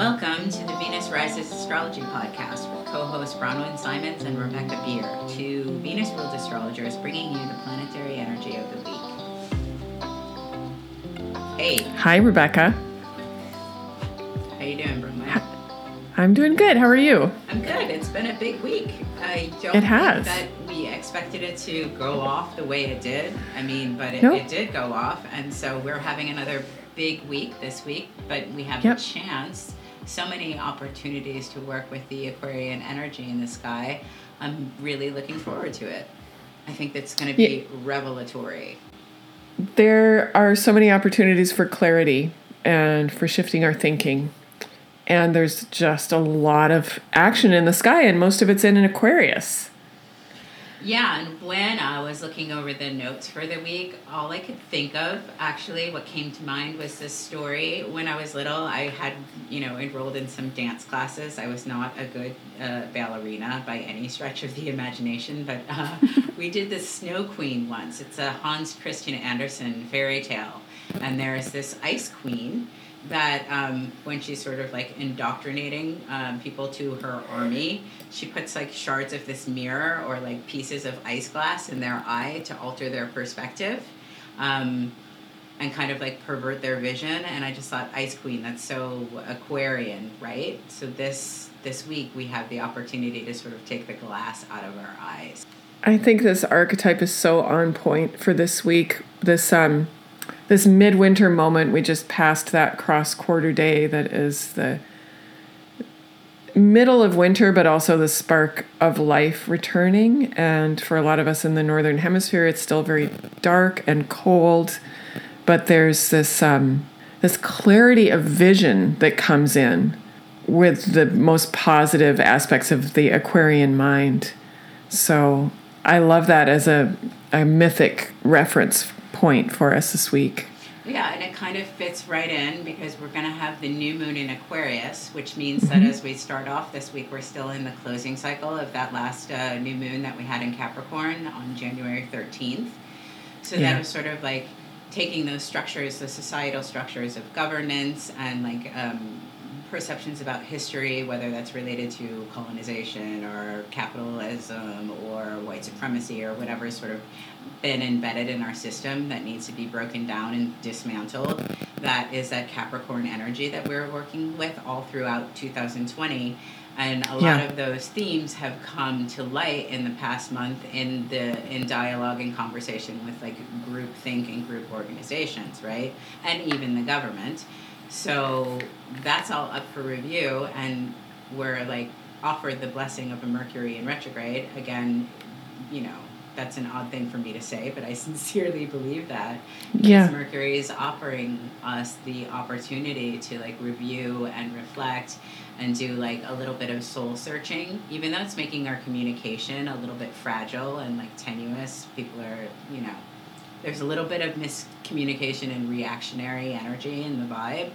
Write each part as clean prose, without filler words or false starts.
Welcome to the Venus Rises Astrology Podcast with co-hosts Bronwyn Simons and Rebecca Beer, two Venus World Astrologers bringing you the planetary energy of the week. Hey. Hi, Rebecca. How you doing, Bronwyn? I'm doing good. How are you? I'm good. It's been a big week. I don't think that we expected it to go off the way it did. I mean, but it did go off, and so we're having another big week this week, but we have a chance. So many opportunities to work with the Aquarian energy in the sky. I'm really looking forward to it. I think that's going to be revelatory. There are so many opportunities for clarity and for shifting our thinking. And there's just a lot of action in the sky, and most of it's in an Aquarius. Yeah, and when I was looking over the notes for the week, all I could think of, actually, what came to mind was this story. When I was little, I had, enrolled in some dance classes. I was not a good ballerina by any stretch of the imagination, but we did this Snow Queen once. It's a Hans Christian Andersen fairy tale, and there's this ice queen that when she's sort of like indoctrinating people to her army, she puts like shards of this mirror or like pieces of ice glass in their eye to alter their perspective and kind of like pervert their vision. And I just thought, Ice Queen, that's so Aquarian, right? So this week we have the opportunity to sort of take the glass out of our eyes. I think this archetype is so on point for this week. This midwinter moment, we just passed that cross-quarter day that is the middle of winter, but also the spark of life returning. And for a lot of us in the Northern Hemisphere, it's still very dark and cold, but there's this this clarity of vision that comes in with the most positive aspects of the Aquarian mind. So I love that as a mythic reference point for us this week. Yeah, and it kind of fits right in because we're going to have the new moon in Aquarius, which means that as we start off this week, we're still in the closing cycle of that last new moon that we had in Capricorn on January 13th. So that was sort of like taking those structures, the societal structures of governance and like perceptions about history, whether that's related to colonization or capitalism or white supremacy or whatever's sort of been embedded in our system that needs to be broken down and dismantled. That is that Capricorn energy that we're working with all throughout 2020. And a lot of those themes have come to light in the past month in dialogue and conversation with like group think and group organizations, right? And even the government. So that's all up for review, and we're like offered the blessing of a Mercury in retrograde. Again, that's an odd thing for me to say, but I sincerely believe that. Because Mercury is offering us the opportunity to like review and reflect and do like a little bit of soul searching, even though it's making our communication a little bit fragile and like tenuous. People are, there's a little bit of miscommunication and reactionary energy in the vibe,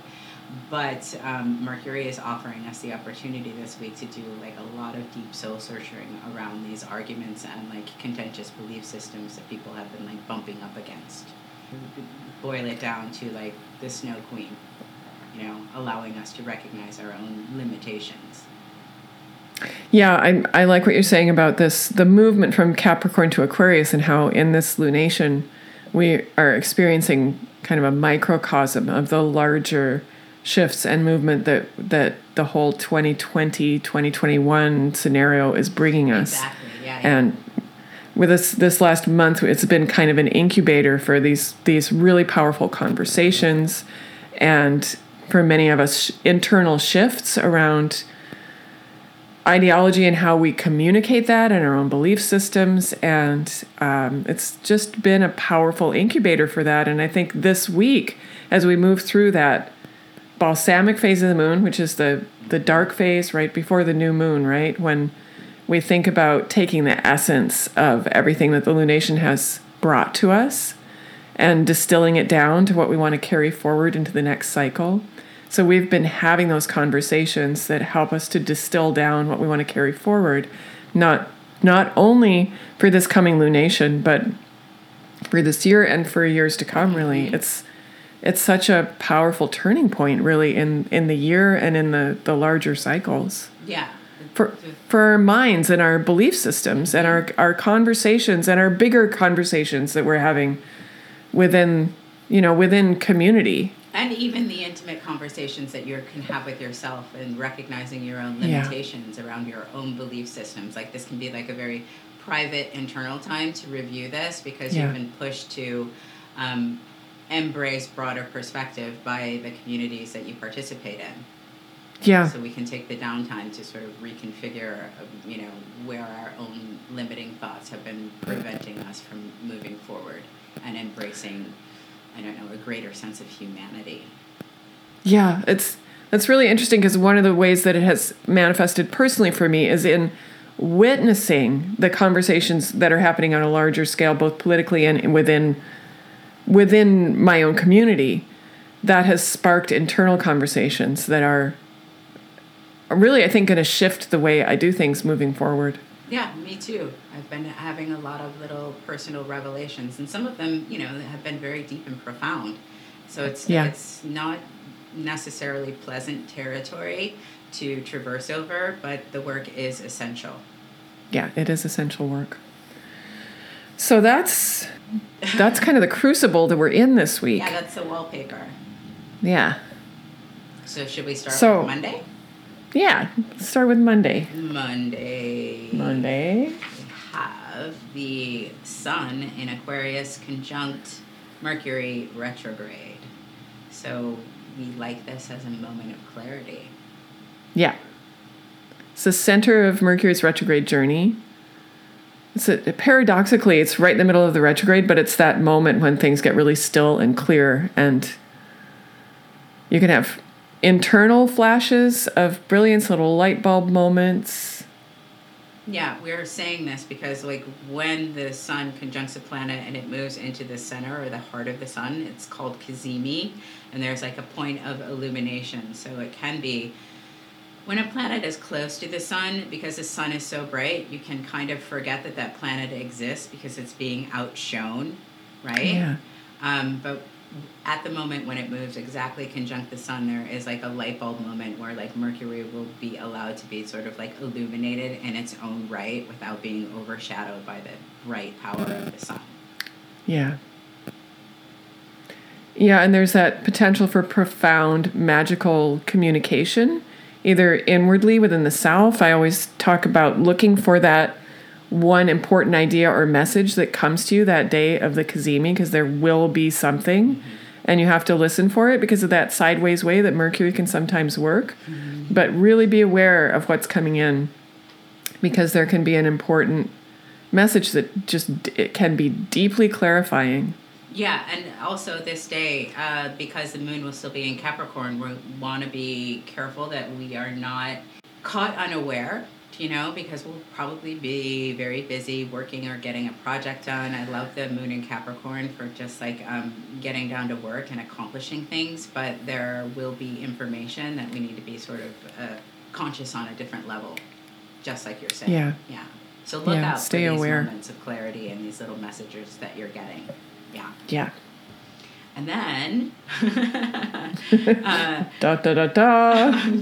but Mercury is offering us the opportunity this week to do like a lot of deep soul searching around these arguments and like contentious belief systems that people have been like bumping up against. Boil it down to like the Snow Queen, allowing us to recognize our own limitations. Yeah, I like what you're saying about this, the movement from Capricorn to Aquarius, and how in this lunation we are experiencing kind of a microcosm of the larger shifts and movement that the whole 2020, 2021 scenario is bringing us. Exactly. Yeah. And with this last month, it's been kind of an incubator for these really powerful conversations, and for many of us, internal shifts around ideology and how we communicate that in our own belief systems. And it's just been a powerful incubator for that. And I think this week, as we move through that balsamic phase of the moon, which is the dark phase right before the new moon, right? When we think about taking the essence of everything that the lunation has brought to us and distilling it down to what we want to carry forward into the next cycle. So we've been having those conversations that help us to distill down what we want to carry forward, not only for this coming lunation, but for this year and for years to come, really. It's it's such a powerful turning point, really, in the year and in the larger cycles. Yeah. For our minds and our belief systems and our conversations and our bigger conversations that we're having within community. And even the intimate conversations that you can have with yourself and recognizing your own limitations around your own belief systems. Like, this can be like a very private internal time to review this, because you've been pushed to embrace broader perspective by the communities that you participate in. Yeah. So we can take the downtime to sort of reconfigure, where our own limiting thoughts have been preventing us from moving forward and embracing, a greater sense of humanity. Yeah, that's really interesting, because one of the ways that it has manifested personally for me is in witnessing the conversations that are happening on a larger scale, both politically and within my own community, that has sparked internal conversations that are really, I think, going to shift the way I do things moving forward. Yeah, me too. I've been having a lot of little personal revelations, and some of them, have been very deep and profound. So it's not necessarily pleasant territory to traverse over, but the work is essential. Yeah, it is essential work. So that's kind of the crucible that we're in this week. Yeah, that's the wallpaper. Yeah. So should we start with Monday? Yeah, start with Monday. Monday. We have the Sun in Aquarius conjunct Mercury retrograde. So we like this as a moment of clarity. Yeah. It's the center of Mercury's retrograde journey. Paradoxically, it's right in the middle of the retrograde, but it's that moment when things get really still and clear, and you can have internal flashes of brilliance, little light bulb moments. Yeah, we're saying this because, when the sun conjuncts a planet and it moves into the center or the heart of the sun, it's called Kazimi, and there's, a point of illumination. So it can be, when a planet is close to the sun, because the sun is so bright, you can kind of forget that planet exists because it's being outshone, right? Yeah. But at the moment when it moves exactly conjunct the sun, there is a light bulb moment where Mercury will be allowed to be sort of illuminated in its own right without being overshadowed by the bright power of the sun. Yeah. Yeah, and there's that potential for profound magical communication, either inwardly within the self. I always talk about looking for that one important idea or message that comes to you that day of the Kazimi, because there will be something, and you have to listen for it because of that sideways way that Mercury can sometimes work. Mm-hmm. But really be aware of what's coming in, because there can be an important message that just, it can be deeply clarifying. Yeah, and also this day, because the moon will still be in Capricorn, we want to be careful that we are not caught unaware, because we'll probably be very busy working or getting a project done. I love the moon in Capricorn for just getting down to work and accomplishing things, but there will be information that we need to be sort of conscious on a different level, just like you're saying. Yeah. So look out for these moments of clarity and these little messages that you're getting. Yeah. And then on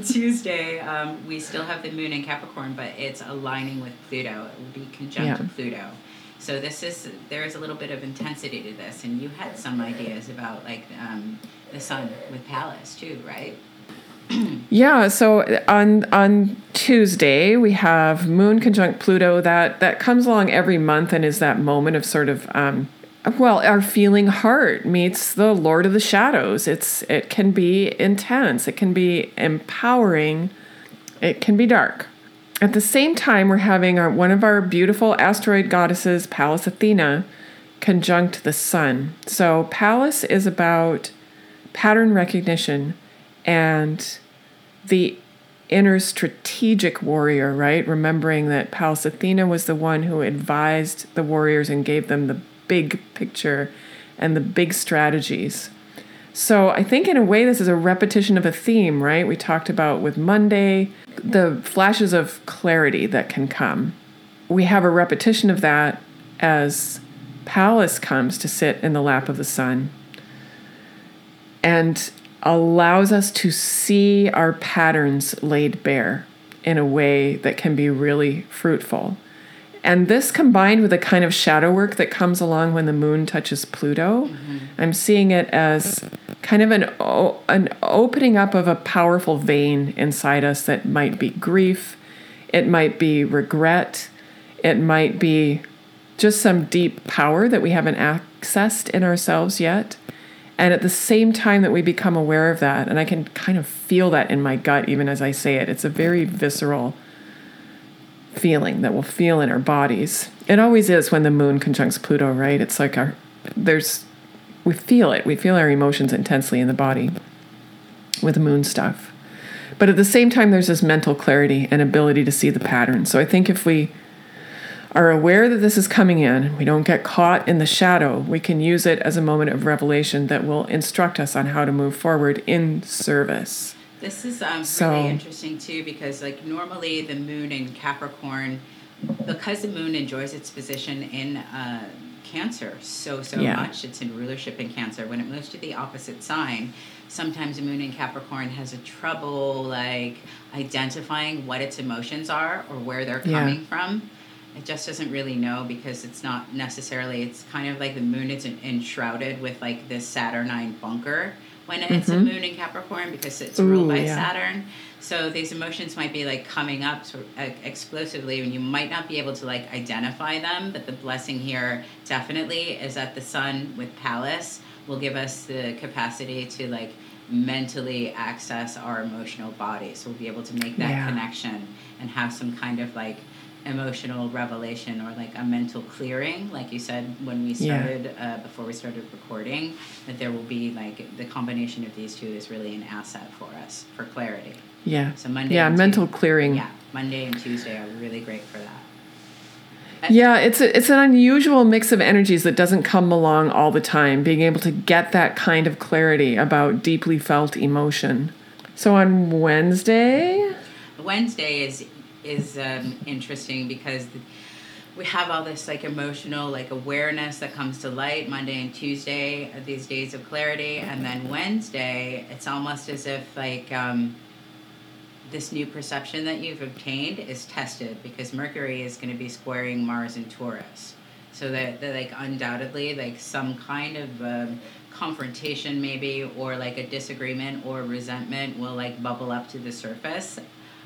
Tuesday, we still have the moon in Capricorn, but it's aligning with Pluto. It will be conjunct Pluto. So there is a little bit of intensity to this, and you had some ideas about the sun with Pallas too, right? Yeah, so on Tuesday we have moon conjunct Pluto. That comes along every month and is that moment of sort of our feeling heart meets the Lord of the Shadows. It can be intense. It can be empowering. It can be dark. At the same time, we're having one of our beautiful asteroid goddesses, Pallas Athena, conjunct the sun. So Pallas is about pattern recognition and the inner strategic warrior, right? Remembering that Pallas Athena was the one who advised the warriors and gave them the big picture and the big strategies. So I think in a way this is a repetition of a theme, right? We talked about with Monday, the flashes of clarity that can come. We have a repetition of that as Pallas comes to sit in the lap of the sun. and allows us to see our patterns laid bare in a way that can be really fruitful. And this combined with a kind of shadow work that comes along when the moon touches Pluto, mm-hmm. I'm seeing it as kind of an opening up of a powerful vein inside us that might be grief, it might be regret, it might be just some deep power that we haven't accessed in ourselves yet. And at the same time that we become aware of that, and I can kind of feel that in my gut even as I say it, it's a very visceral feeling that we'll feel in our bodies. It always is when the moon conjuncts Pluto, right? It's like we feel it. We feel our emotions intensely in the body with the moon stuff. But at the same time, there's this mental clarity and ability to see the pattern. So I think if we are aware that this is coming in, we don't get caught in the shadow, we can use it as a moment of revelation that will instruct us on how to move forward in service. This is really interesting, too, because like normally the moon in Capricorn, because the moon enjoys its position in Cancer so much, it's in rulership in Cancer. When it moves to the opposite sign, sometimes the moon in Capricorn has a trouble like identifying what its emotions are or where they're coming from. It just doesn't really know because it's not necessarily, it's kind of like the moon is enshrouded with like this Saturnine bunker when it's mm-hmm. a moon in Capricorn because it's ruled by Saturn. So these emotions might be like coming up sort of explosively and you might not be able to like identify them. But the blessing here definitely is that the sun with Pallas will give us the capacity to like mentally access our emotional bodies. So we'll be able to make that connection and have some kind of like emotional revelation or like a mental clearing, like you said when we started before we started recording, that there will be like the combination of these two is really an asset for us for clarity. So Monday mental clearing. Monday and Tuesday are really great for that. It's an unusual mix of energies that doesn't come along all the time, being able to get that kind of clarity about deeply felt emotion. So on Wednesday is interesting because we have all this like emotional like awareness that comes to light. Monday and Tuesday are these days of clarity, and then Wednesday it's almost as if like this new perception that you've obtained is tested because Mercury is going to be squaring Mars and Taurus, so that like undoubtedly like some kind of confrontation maybe or like a disagreement or resentment will like bubble up to the surface.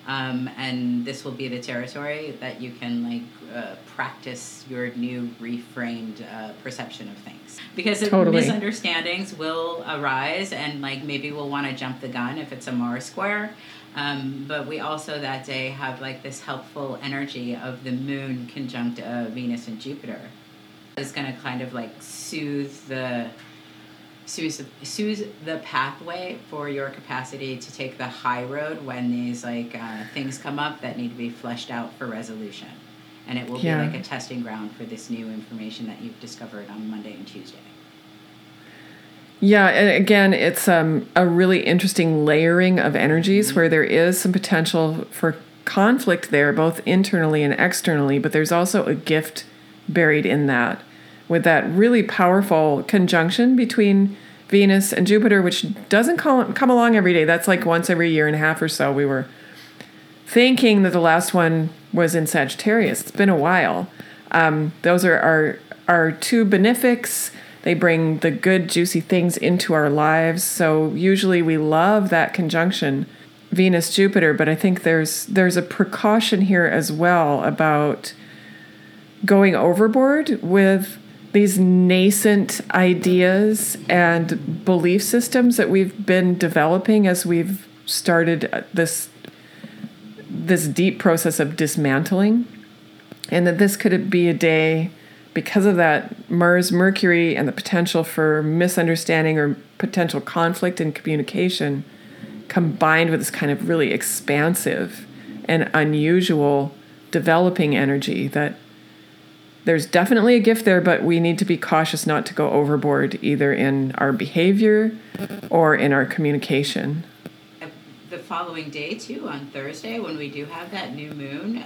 And this will be the territory that you can like practice your new reframed perception of things. Because misunderstandings will arise and like maybe we'll want to jump the gun if it's a Mars square. But we also that day have like this helpful energy of the moon conjunct Venus and Jupiter. It's going to kind of like soothe the pathway for your capacity to take the high road when these like things come up that need to be fleshed out for resolution, and it will be like a testing ground for this new information that you've discovered on Monday and Tuesday. And again, it's a really interesting layering of energies where there is some potential for conflict there, both internally and externally, but there's also a gift buried in that, with that really powerful conjunction between Venus and Jupiter, which doesn't come along every day. That's like once every year and a half or so. We were thinking that the last one was in Sagittarius. It's been a while. Those are our two benefics. They bring the good, juicy things into our lives. So usually we love that conjunction, Venus-Jupiter, but I think there's a precaution here as well about going overboard with these nascent ideas and belief systems that we've been developing as we've started this deep process of dismantling. And that this could be a day, because of that Mars, Mercury, and the potential for misunderstanding or potential conflict in communication, combined with this kind of really expansive and unusual developing energy, that there's definitely a gift there, but we need to be cautious not to go overboard either in our behavior or in our communication. The following day, too, on Thursday, when we do have that new moon,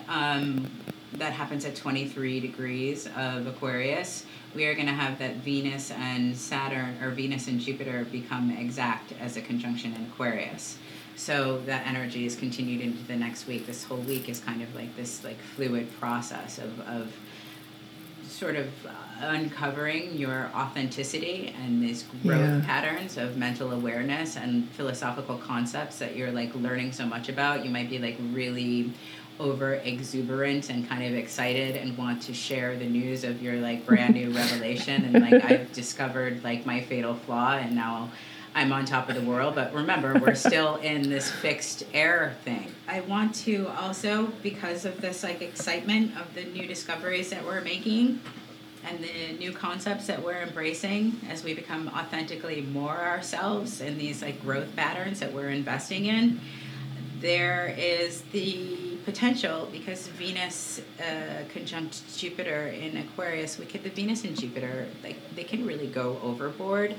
that happens at 23 degrees of Aquarius, we are going to have that Venus and Saturn, or Venus and Jupiter, become exact as a conjunction in Aquarius. So that energy is continued into the next week. This whole week is kind of like this like fluid process of sort of uncovering your authenticity and these growth patterns of mental awareness and philosophical concepts that you're like learning so much about. You might be like really over exuberant and kind of excited and want to share the news of your like brand new revelation and like I've discovered like my fatal flaw and now I'm on top of the world. But remember, we're still in this fixed air thing. I want to also, because of this like excitement of the new discoveries that we're making and the new concepts that we're embracing as we become authentically more ourselves in these like growth patterns that we're investing in, there is the potential, because Venus conjunct Jupiter in Aquarius, the Venus and Jupiter, like they can really go overboard.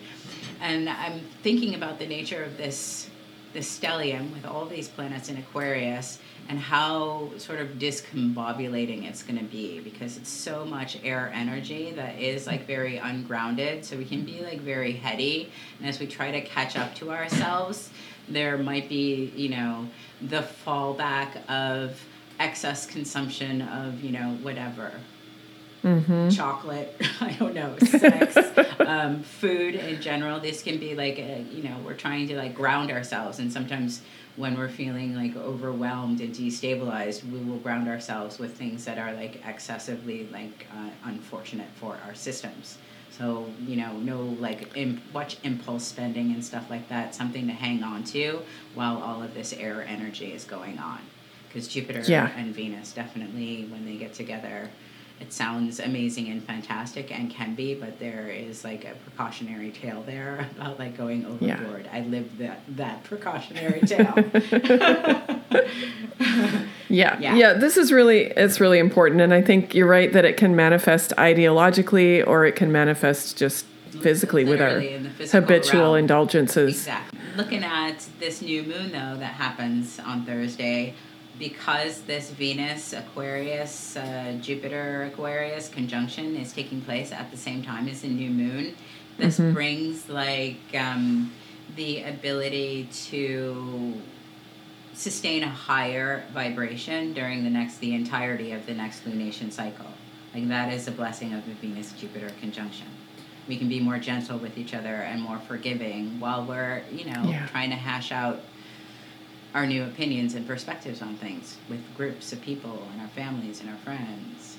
And I'm thinking about the nature of this stellium with all these planets in Aquarius and how sort of discombobulating it's going to be, because it's so much air energy that is like very ungrounded. So we can be like very heady. And as we try to catch up to ourselves, there might be, you know, the fallback of excess consumption of, you know, whatever. Mm-hmm. Chocolate, I don't know, sex, food in general. This can be like, you know, we're trying to like ground ourselves. And sometimes when we're feeling like overwhelmed and destabilized, we will ground ourselves with things that are like excessively like unfortunate for our systems. So, you know, no like much impulse spending and stuff like that, something to hang on to while all of this air energy is going on. Because Jupiter and Venus definitely, when they get together, it sounds amazing and fantastic and can be, but there is like a precautionary tale there about like going overboard. Yeah. I lived that precautionary tale. Yeah. This is really, it's really important. And I think you're right that it can manifest ideologically, or it can manifest just physically with our habitual indulgences. Exactly. Looking at this new moon though, that happens on Thursday, because this Venus Aquarius, Jupiter Aquarius conjunction is taking place at the same time as the new moon, this brings like the ability to sustain a higher vibration during the entirety of the next lunation cycle. Like that is a blessing of the Venus-Jupiter conjunction. We can be more gentle with each other and more forgiving while we're, you know, trying to hash out our new opinions and perspectives on things with groups of people and our families and our friends.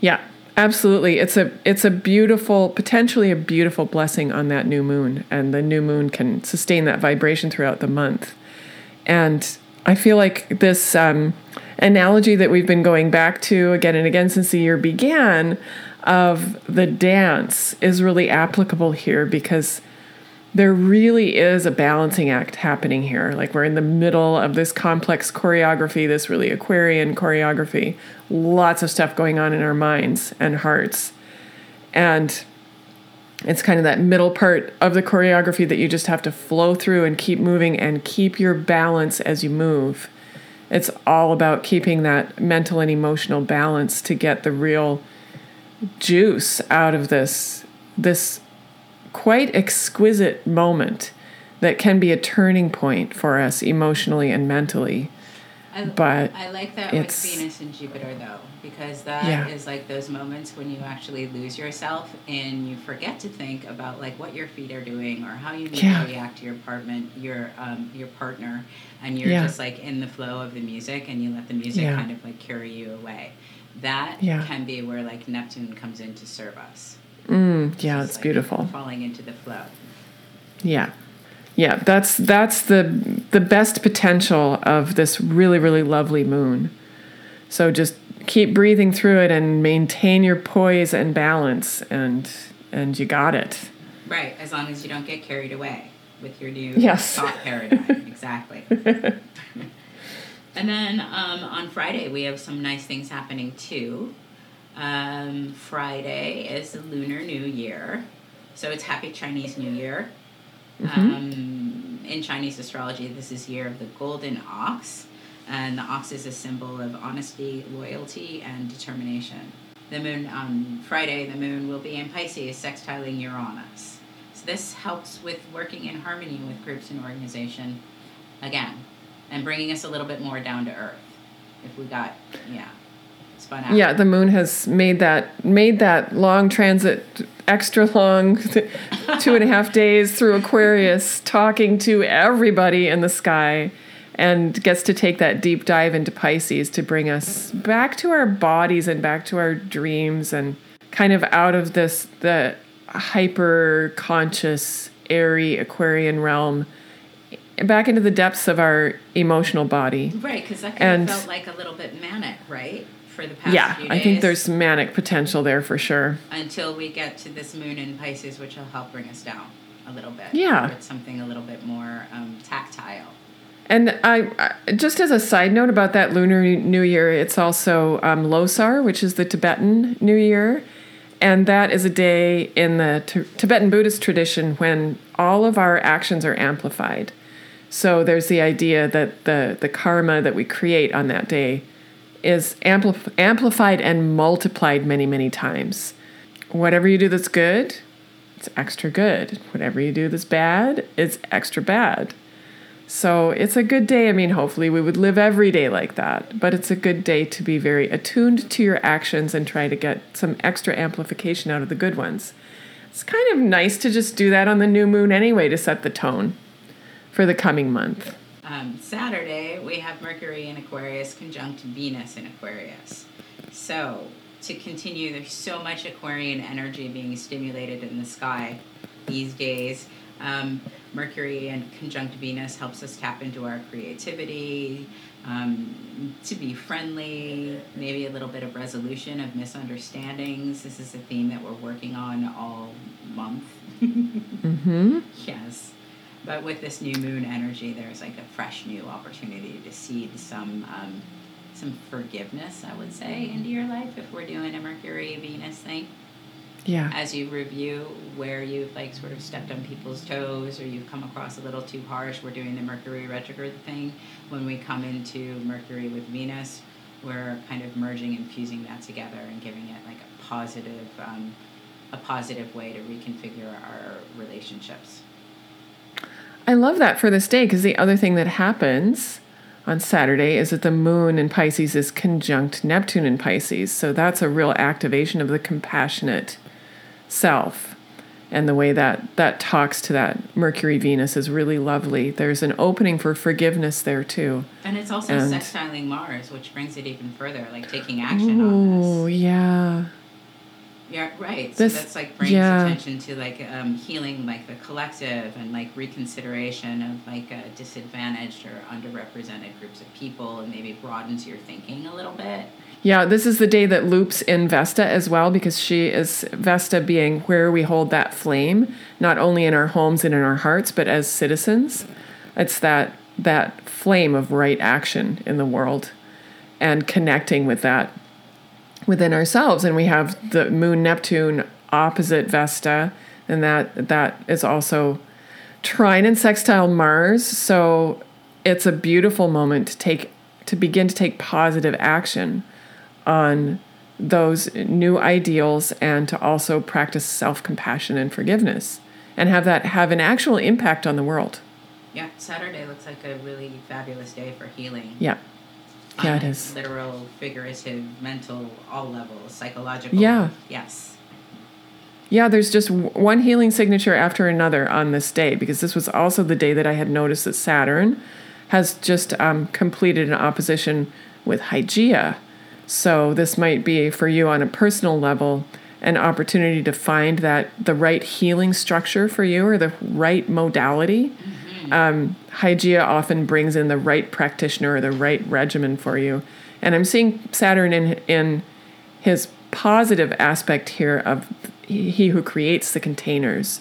Yeah, absolutely. It's a beautiful, potentially a beautiful blessing on that new moon, and the new moon can sustain that vibration throughout the month. And I feel like this analogy that we've been going back to again and again since the year began of the dance is really applicable here, because there really is a balancing act happening here. Like we're in the middle of this complex choreography, this really Aquarian choreography, lots of stuff going on in our minds and hearts. And it's kind of that middle part of the choreography that you just have to flow through and keep moving and keep your balance as you move. It's all about keeping that mental and emotional balance to get the real juice out of this quite exquisite moment that can be a turning point for us emotionally and mentally. But I like that with Venus and Jupiter though, because that is like those moments when you actually lose yourself and you forget to think about like what your feet are doing or how you need to react to your partner, and you're just like in the flow of the music and you let the music kind of like carry you away. That can be where like Neptune comes in to serve us. Yeah, it's like beautiful. Falling into the flow. Yeah, that's the best potential of this really, really lovely moon. So just keep breathing through it and maintain your poise and balance, and you got it. Right, as long as you don't get carried away with your new thought paradigm. Exactly. And then on Friday, we have some nice things happening too. Friday is the Lunar New Year, so it's Happy Chinese New Year. In Chinese astrology, this is year of the Golden Ox, and the ox is a symbol of honesty, loyalty, and determination. The moon on Friday, the moon will be in Pisces, sextiling Uranus. So this helps with working in harmony with groups and organization, again, and bringing us a little bit more down to earth. If we got, spun out. Yeah, the moon has made that long transit extra long, 2.5 days through Aquarius, talking to everybody in the sky, and gets to take that deep dive into Pisces to bring us back to our bodies and back to our dreams and kind of out of the hyper-conscious, airy Aquarian realm, back into the depths of our emotional body. Right, because that kind of felt like a little bit manic, right? For the past few days. I think there's manic potential there for sure. Until we get to this moon in Pisces, which will help bring us down a little bit. Yeah. It's something a little bit more tactile. And I just as a side note about that Lunar New Year, it's also Losar, which is the Tibetan New Year. And that is a day in the Tibetan Buddhist tradition when all of our actions are amplified. So there's the idea that the karma that we create on that day is amplified and multiplied many, many times. Whatever you do that's good, it's extra good. Whatever you do that's bad, it's extra bad. So it's a good day. I mean, hopefully we would live every day like that, but it's a good day to be very attuned to your actions and try to get some extra amplification out of the good ones. It's kind of nice to just do that on the new moon anyway to set the tone for the coming month. Saturday, we have Mercury in Aquarius conjunct Venus in Aquarius. So to continue, there's so much Aquarian energy being stimulated in the sky these days. Mercury and conjunct Venus helps us tap into our creativity, to be friendly, maybe a little bit of resolution of misunderstandings. This is a theme that we're working on all month. Mm-hmm. Yes. But with this new moon energy, there's like a fresh new opportunity to seed some forgiveness, I would say, into your life if we're doing a Mercury-Venus thing. Yeah. As you review where you've like sort of stepped on people's toes or you've come across a little too harsh, we're doing the Mercury retrograde thing. When we come into Mercury with Venus, we're kind of merging and fusing that together and giving it like a positive way to reconfigure our relationships. I love that for this day, because the other thing that happens on Saturday is that the moon in Pisces is conjunct Neptune in Pisces. So that's a real activation of the compassionate self. And the way that talks to that Mercury-Venus is really lovely. There's an opening for forgiveness there, too. And it's also sextiling Mars, which brings it even further, like taking action on this. Oh, yeah. Yeah, right. So that's like brings attention to like healing, like the collective, and like reconsideration of like disadvantaged or underrepresented groups of people, and maybe broadens your thinking a little bit. Yeah, this is the day that loops in Vesta as well, because she is Vesta being where we hold that flame, not only in our homes and in our hearts, but as citizens. It's that flame of right action in the world, and connecting with that within ourselves. And we have the moon Neptune opposite Vesta, and that is also trine and sextile Mars. So it's a beautiful moment to begin to take positive action on those new ideals, and to also practice self-compassion and forgiveness, and have an actual impact on the world. Yeah, Saturday looks like a really fabulous day for healing. Yeah. Yeah, it is. Literal, figurative, mental, all levels, psychological. Yeah. Yes. Yeah, there's just one healing signature after another on this day, because this was also the day that I had noticed that Saturn has just completed an opposition with Hygieia. So this might be, for you on a personal level, an opportunity to find the right healing structure for you, or the right modality. Mm-hmm. Hygieia often brings in the right practitioner or the right regimen for you. And I'm seeing Saturn in his positive aspect here of he who creates the containers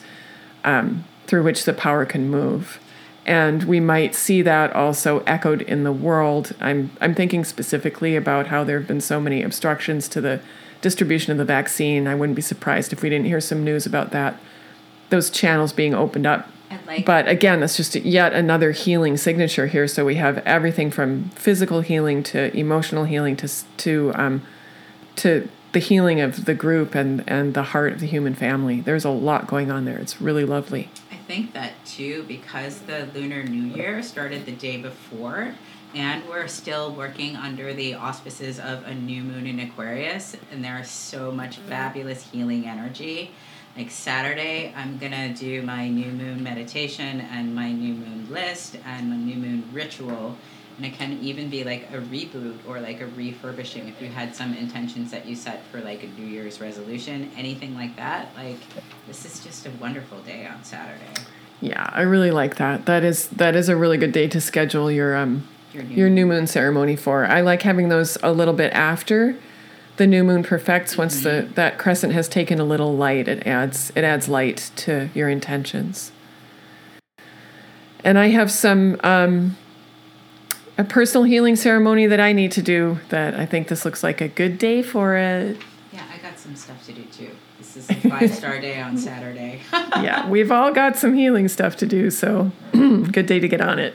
through which the power can move. And we might see that also echoed in the world. I'm thinking specifically about how there have been so many obstructions to the distribution of the vaccine. I wouldn't be surprised if we didn't hear some news about that, those channels being opened up And like, but again, that's just yet another healing signature here. So we have everything from physical healing to emotional healing to the healing of the group and the heart of the human family. There's a lot going on there. It's really lovely. I think that too, because the Lunar New Year started the day before, and we're still working under the auspices of a new moon in Aquarius, and there is so much fabulous healing energy. Like Saturday, I'm going to do my new moon meditation and my new moon list and my new moon ritual. And it can even be like a reboot or like a refurbishing if you had some intentions that you set for like a New Year's resolution, anything like that. Like, this is just a wonderful day on Saturday. Yeah, I really like that. That is a really good day to schedule your new moon ceremony for. I like having those a little bit after the new moon perfects. Once that crescent has taken a little light, it adds light to your intentions. And I have some a personal healing ceremony that I need to do. That I think this looks like a good day for it. Yeah, I got some stuff to do too. This is a 5-star day on Saturday. Yeah, we've all got some healing stuff to do, so good day to get on it.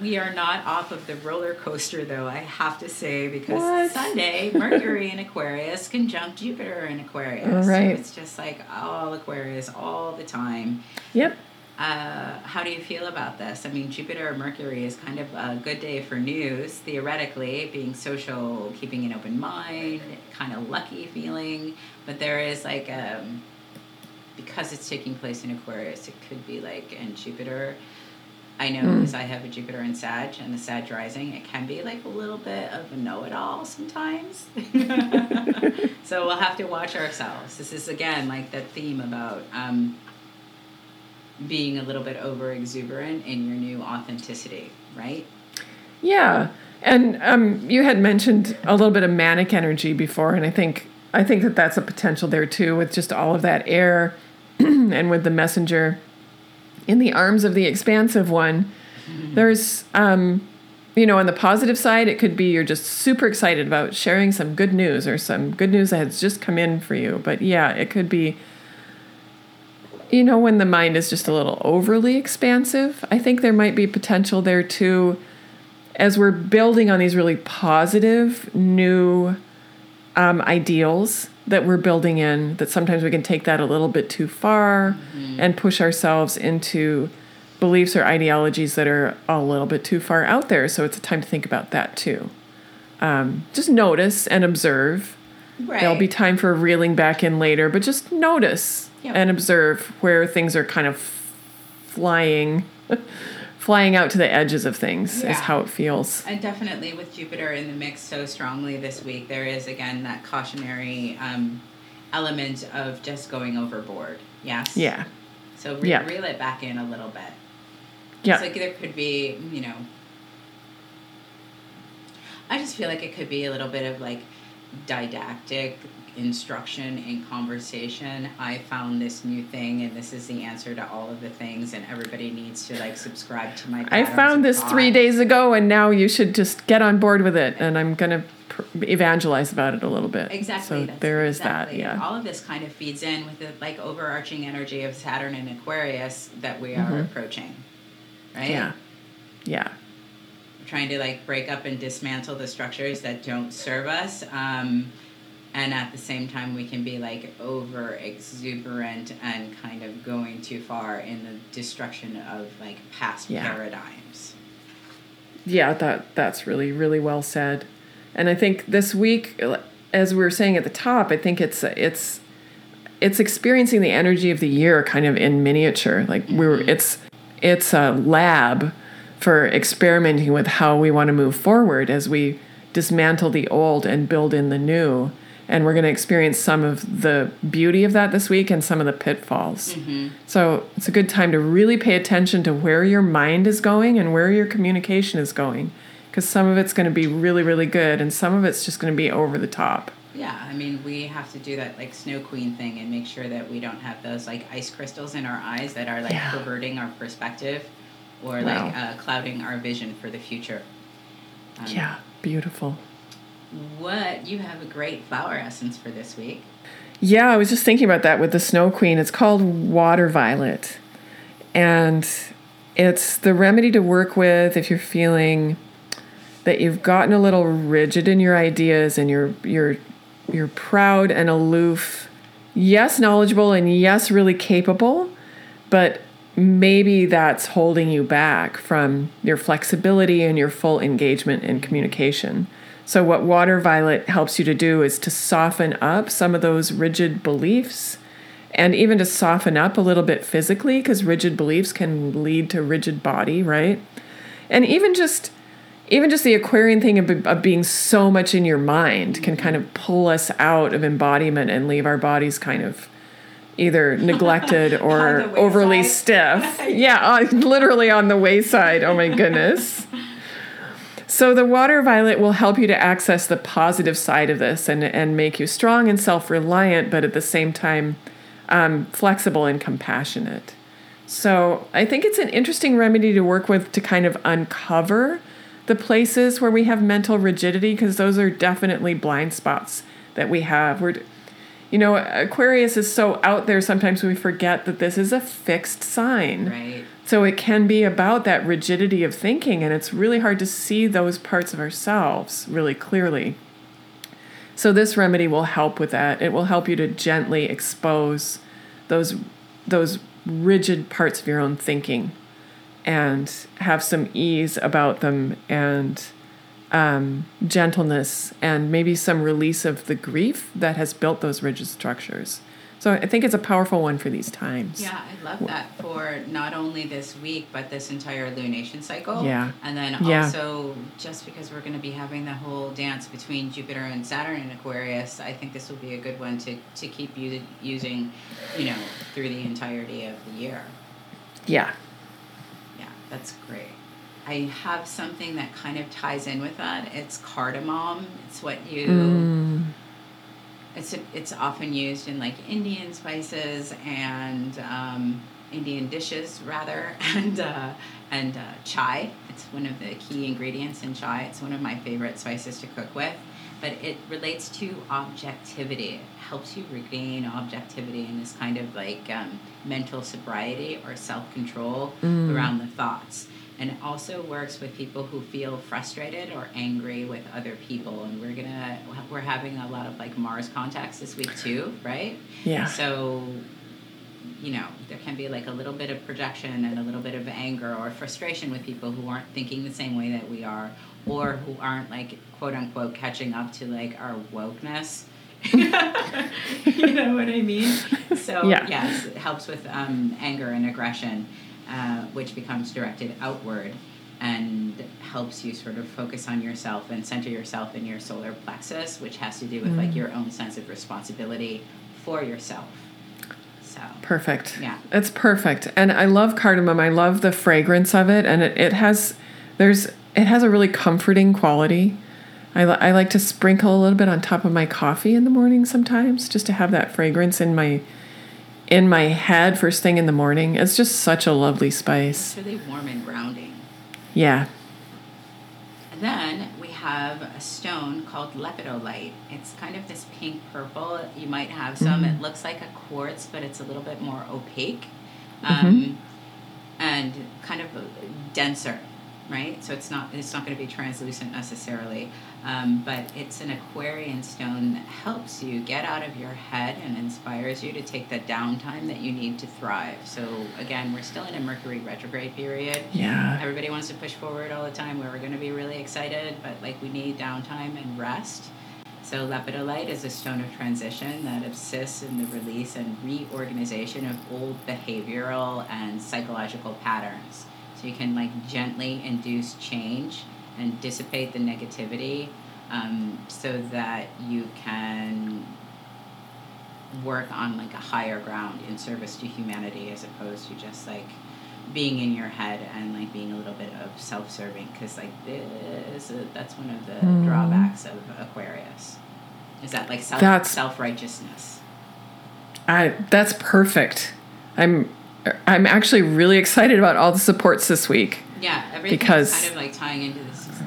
We are not off of the roller coaster, though, I have to say, because Sunday, Mercury in Aquarius conjunct Jupiter in Aquarius. All right. So it's just like all Aquarius all the time. Yep. How do you feel about this? I mean, Jupiter or Mercury is kind of a good day for news, theoretically, being social, keeping an open mind, kind of lucky feeling. But there is like, because it's taking place in Aquarius, it could be like in Jupiter. I know because I have a Jupiter in Sag and the Sag rising, it can be like a little bit of a know-it-all sometimes. So we'll have to watch ourselves. This is, again, like that theme about being a little bit over-exuberant in your new authenticity, right? Yeah. And you had mentioned a little bit of manic energy before, and I think that that's a potential there too, with just all of that air and with the messenger in the arms of the expansive one. There's, on the positive side, it could be you're just super excited about sharing some good news or some good news that has just come in for you. But yeah, it could be, when the mind is just a little overly expansive. I think there might be potential there too, as we're building on these really positive new ideals that we're building in, that sometimes we can take that a little bit too far and push ourselves into beliefs or ideologies that are a little bit too far out there. So it's a time to think about that too. Just notice and observe. Right. There'll be time for reeling back in later, but just notice and observe where things are kind of flying out to the edges of things is how it feels. And definitely with Jupiter in the mix so strongly this week, there is, again, that cautionary element of just going overboard. Yes? Yeah. So reel it back in a little bit. Yeah. It's like there could be, I just feel like it could be a little bit of like didactic instruction in conversation. I found this new thing and this is the answer to all of the things, and everybody needs to like subscribe to my patterns. I found this 3 days ago and now you should just get on board with it, and I'm going to evangelize about it a little bit. Exactly. So there is that, yeah. All of this kind of feeds in with the like overarching energy of Saturn and Aquarius that we are approaching, right? Yeah. Yeah. We're trying to like break up and dismantle the structures that don't serve us. And at the same time, we can be like over exuberant and kind of going too far in the destruction of like past paradigms. Yeah, that's really, really well said. And I think this week, as we were saying at the top, I think it's experiencing the energy of the year kind of in miniature. Like it's a lab for experimenting with how we want to move forward as we dismantle the old and build in the new. And we're going to experience some of the beauty of that this week and some of the pitfalls. Mm-hmm. So it's a good time to really pay attention to where your mind is going and where your communication is going, because some of it's going to be really, really good and some of it's just going to be over the top. Yeah, I mean, we have to do that like Snow Queen thing and make sure that we don't have those like ice crystals in our eyes that are like perverting our perspective or like clouding our vision for the future. Beautiful. What, you have a great flower essence for this week. Yeah, I was just thinking about that with the Snow Queen. It's called Water Violet. And it's the remedy to work with if you're feeling that you've gotten a little rigid in your ideas and you're proud and aloof, yes, knowledgeable and yes, really capable, but maybe that's holding you back from your flexibility and your full engagement in communication. So what Water Violet helps you to do is to soften up some of those rigid beliefs and even to soften up a little bit physically, because rigid beliefs can lead to rigid body, right? And even just the Aquarian thing of being so much in your mind can kind of pull us out of embodiment and leave our bodies kind of either neglected or overly stiff. Yeah, literally on the wayside. Oh my goodness. So the Water Violet will help you to access the positive side of this and make you strong and self-reliant, but at the same time, flexible and compassionate. So I think it's an interesting remedy to work with to kind of uncover the places where we have mental rigidity, because those are definitely blind spots that we have. Aquarius is so out there sometimes we forget that this is a fixed sign. Right. So it can be about that rigidity of thinking, and it's really hard to see those parts of ourselves really clearly. So this remedy will help with that. It will help you to gently expose those rigid parts of your own thinking and have some ease about them and gentleness and maybe some release of the grief that has built those rigid structures. So I think it's a powerful one for these times. Yeah, I love that for not only this week, but this entire lunation cycle. Yeah. And then also just because we're going to be having the whole dance between Jupiter and Saturn in Aquarius, I think this will be a good one to keep using, through the entirety of the year. Yeah. Yeah, that's great. I have something that kind of ties in with that. It's cardamom. It's what you... It's often used in like Indian spices and Indian dishes rather, and chai. It's one of the key ingredients in chai. It's one of my favorite spices to cook with. But it relates to objectivity. It helps you regain objectivity and this kind of like mental sobriety or self-control around the thoughts. And it also works with people who feel frustrated or angry with other people. And we're having a lot of like Mars contacts this week too, right? Yeah. So, there can be like a little bit of projection and a little bit of anger or frustration with people who aren't thinking the same way that we are, or who aren't like quote unquote catching up to like our wokeness. You know what I mean? So yes, it helps with anger and aggression. Which becomes directed outward and helps you sort of focus on yourself and center yourself in your solar plexus, which has to do with like your own sense of responsibility for yourself. So perfect. Yeah. It's perfect. And I love cardamom. I love the fragrance of it. And it has a really comforting quality. I like to sprinkle a little bit on top of my coffee in the morning sometimes just to have that fragrance in my head first thing in the morning. It's just such a lovely spice. It's really warm and grounding. Yeah. And then we have a stone called lepidolite. It's kind of this pink purple. You might have some. It looks like a quartz, but it's a little bit more opaque and kind of denser, right? So it's not going to be translucent necessarily. But it's an Aquarian stone that helps you get out of your head and inspires you to take the downtime that you need to thrive. So, again, we're still in a Mercury retrograde period. Yeah. Everybody wants to push forward all the time. We're going to be really excited, but, like, we need downtime and rest. So lepidolite is a stone of transition that assists in the release and reorganization of old behavioral and psychological patterns. So you can, like, gently induce change and dissipate the negativity so that you can work on like a higher ground in service to humanity as opposed to just like being in your head and like being a little bit of self-serving, because like that's one of the drawbacks of Aquarius is that like self-righteousness. That's perfect. I'm actually really excited about all the supports this week. Yeah, everything's kind of like tying into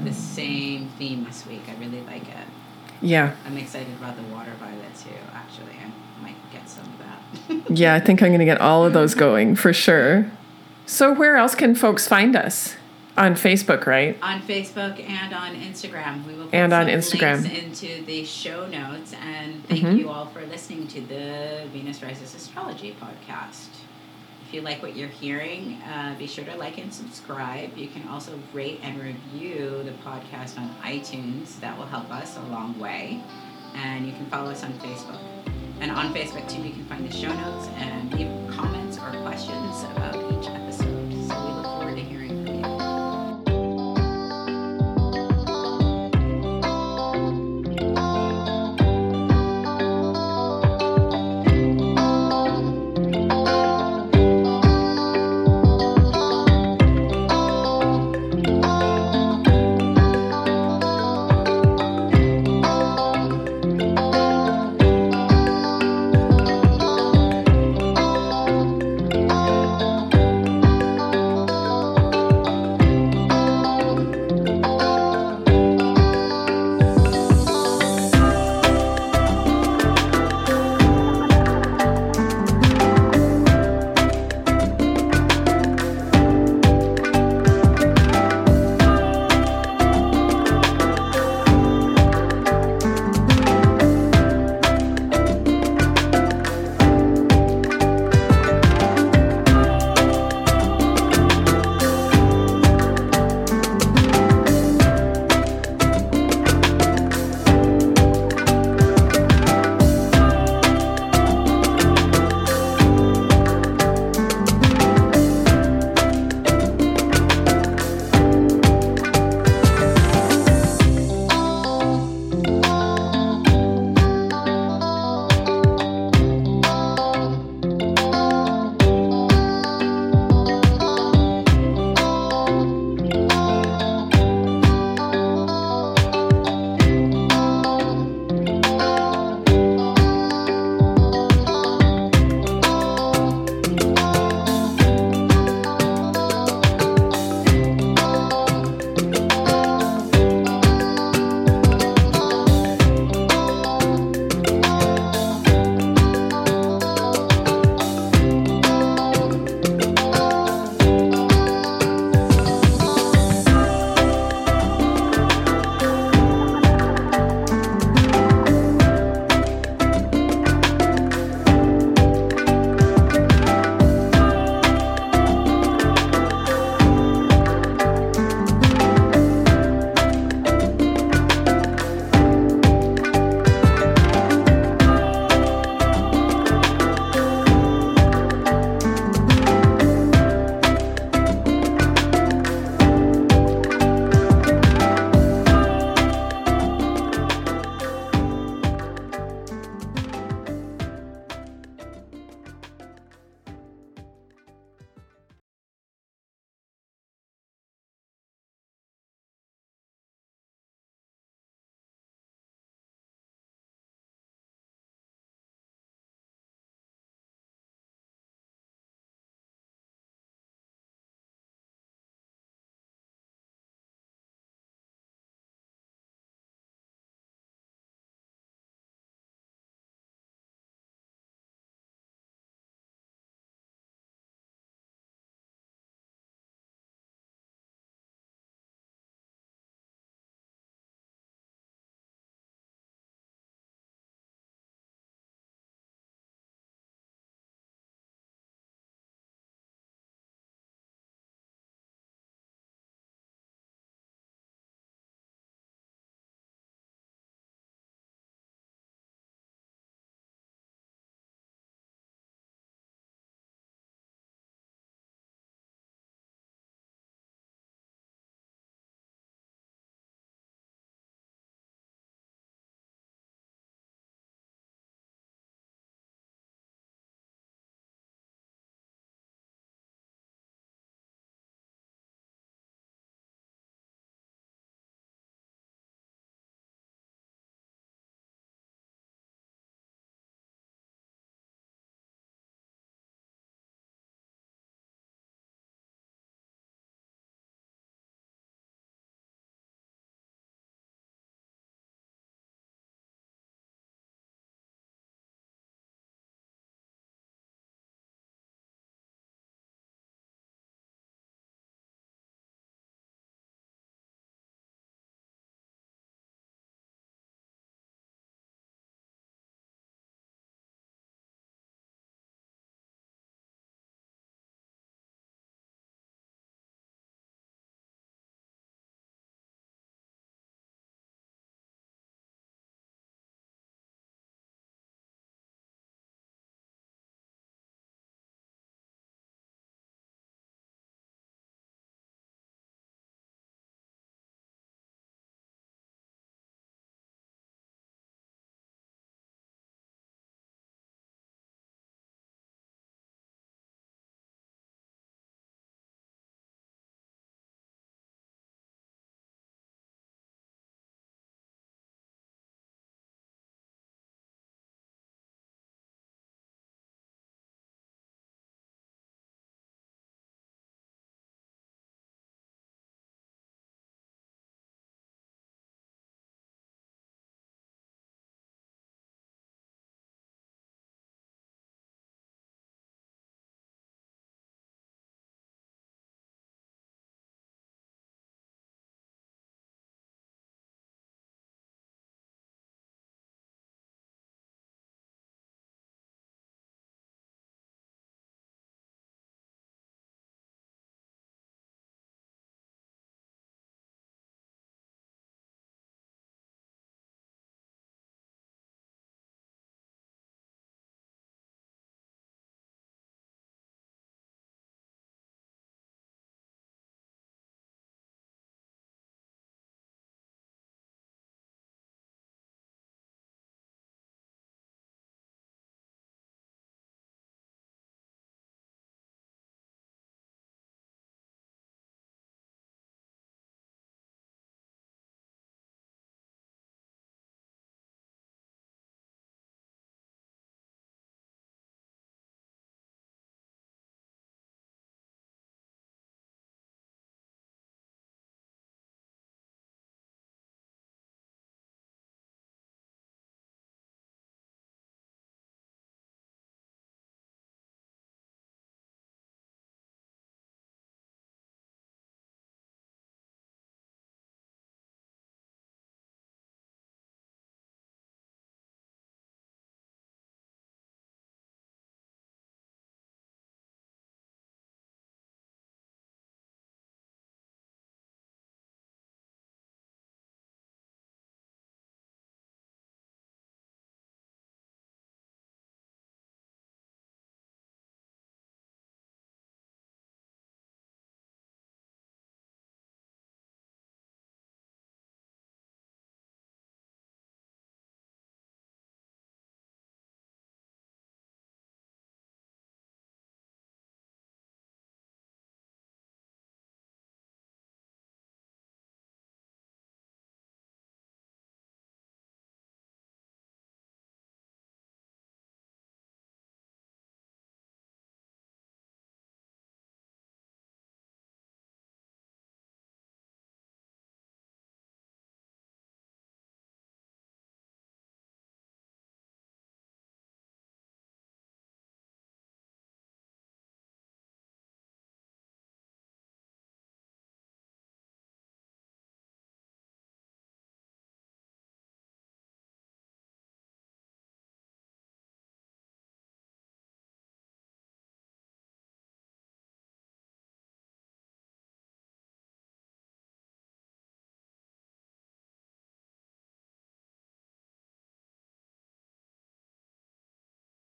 this same theme this week. I really like it. Yeah. I'm excited about the Water Violet too, actually. I might get some of that. Yeah, I think I'm going to get all of those going for sure. So where else can folks find us? On Facebook, right? On Facebook and on Instagram. We will put links into the show notes. And thank you all for listening to the Venus Rises Astrology Podcast. If you like what you're hearing, be sure to like and subscribe. You can also rate and review the podcast on iTunes. That will help us a long way. And you can follow us on Facebook. And on Facebook, too, you can find the show notes and leave comments or questions about each episode.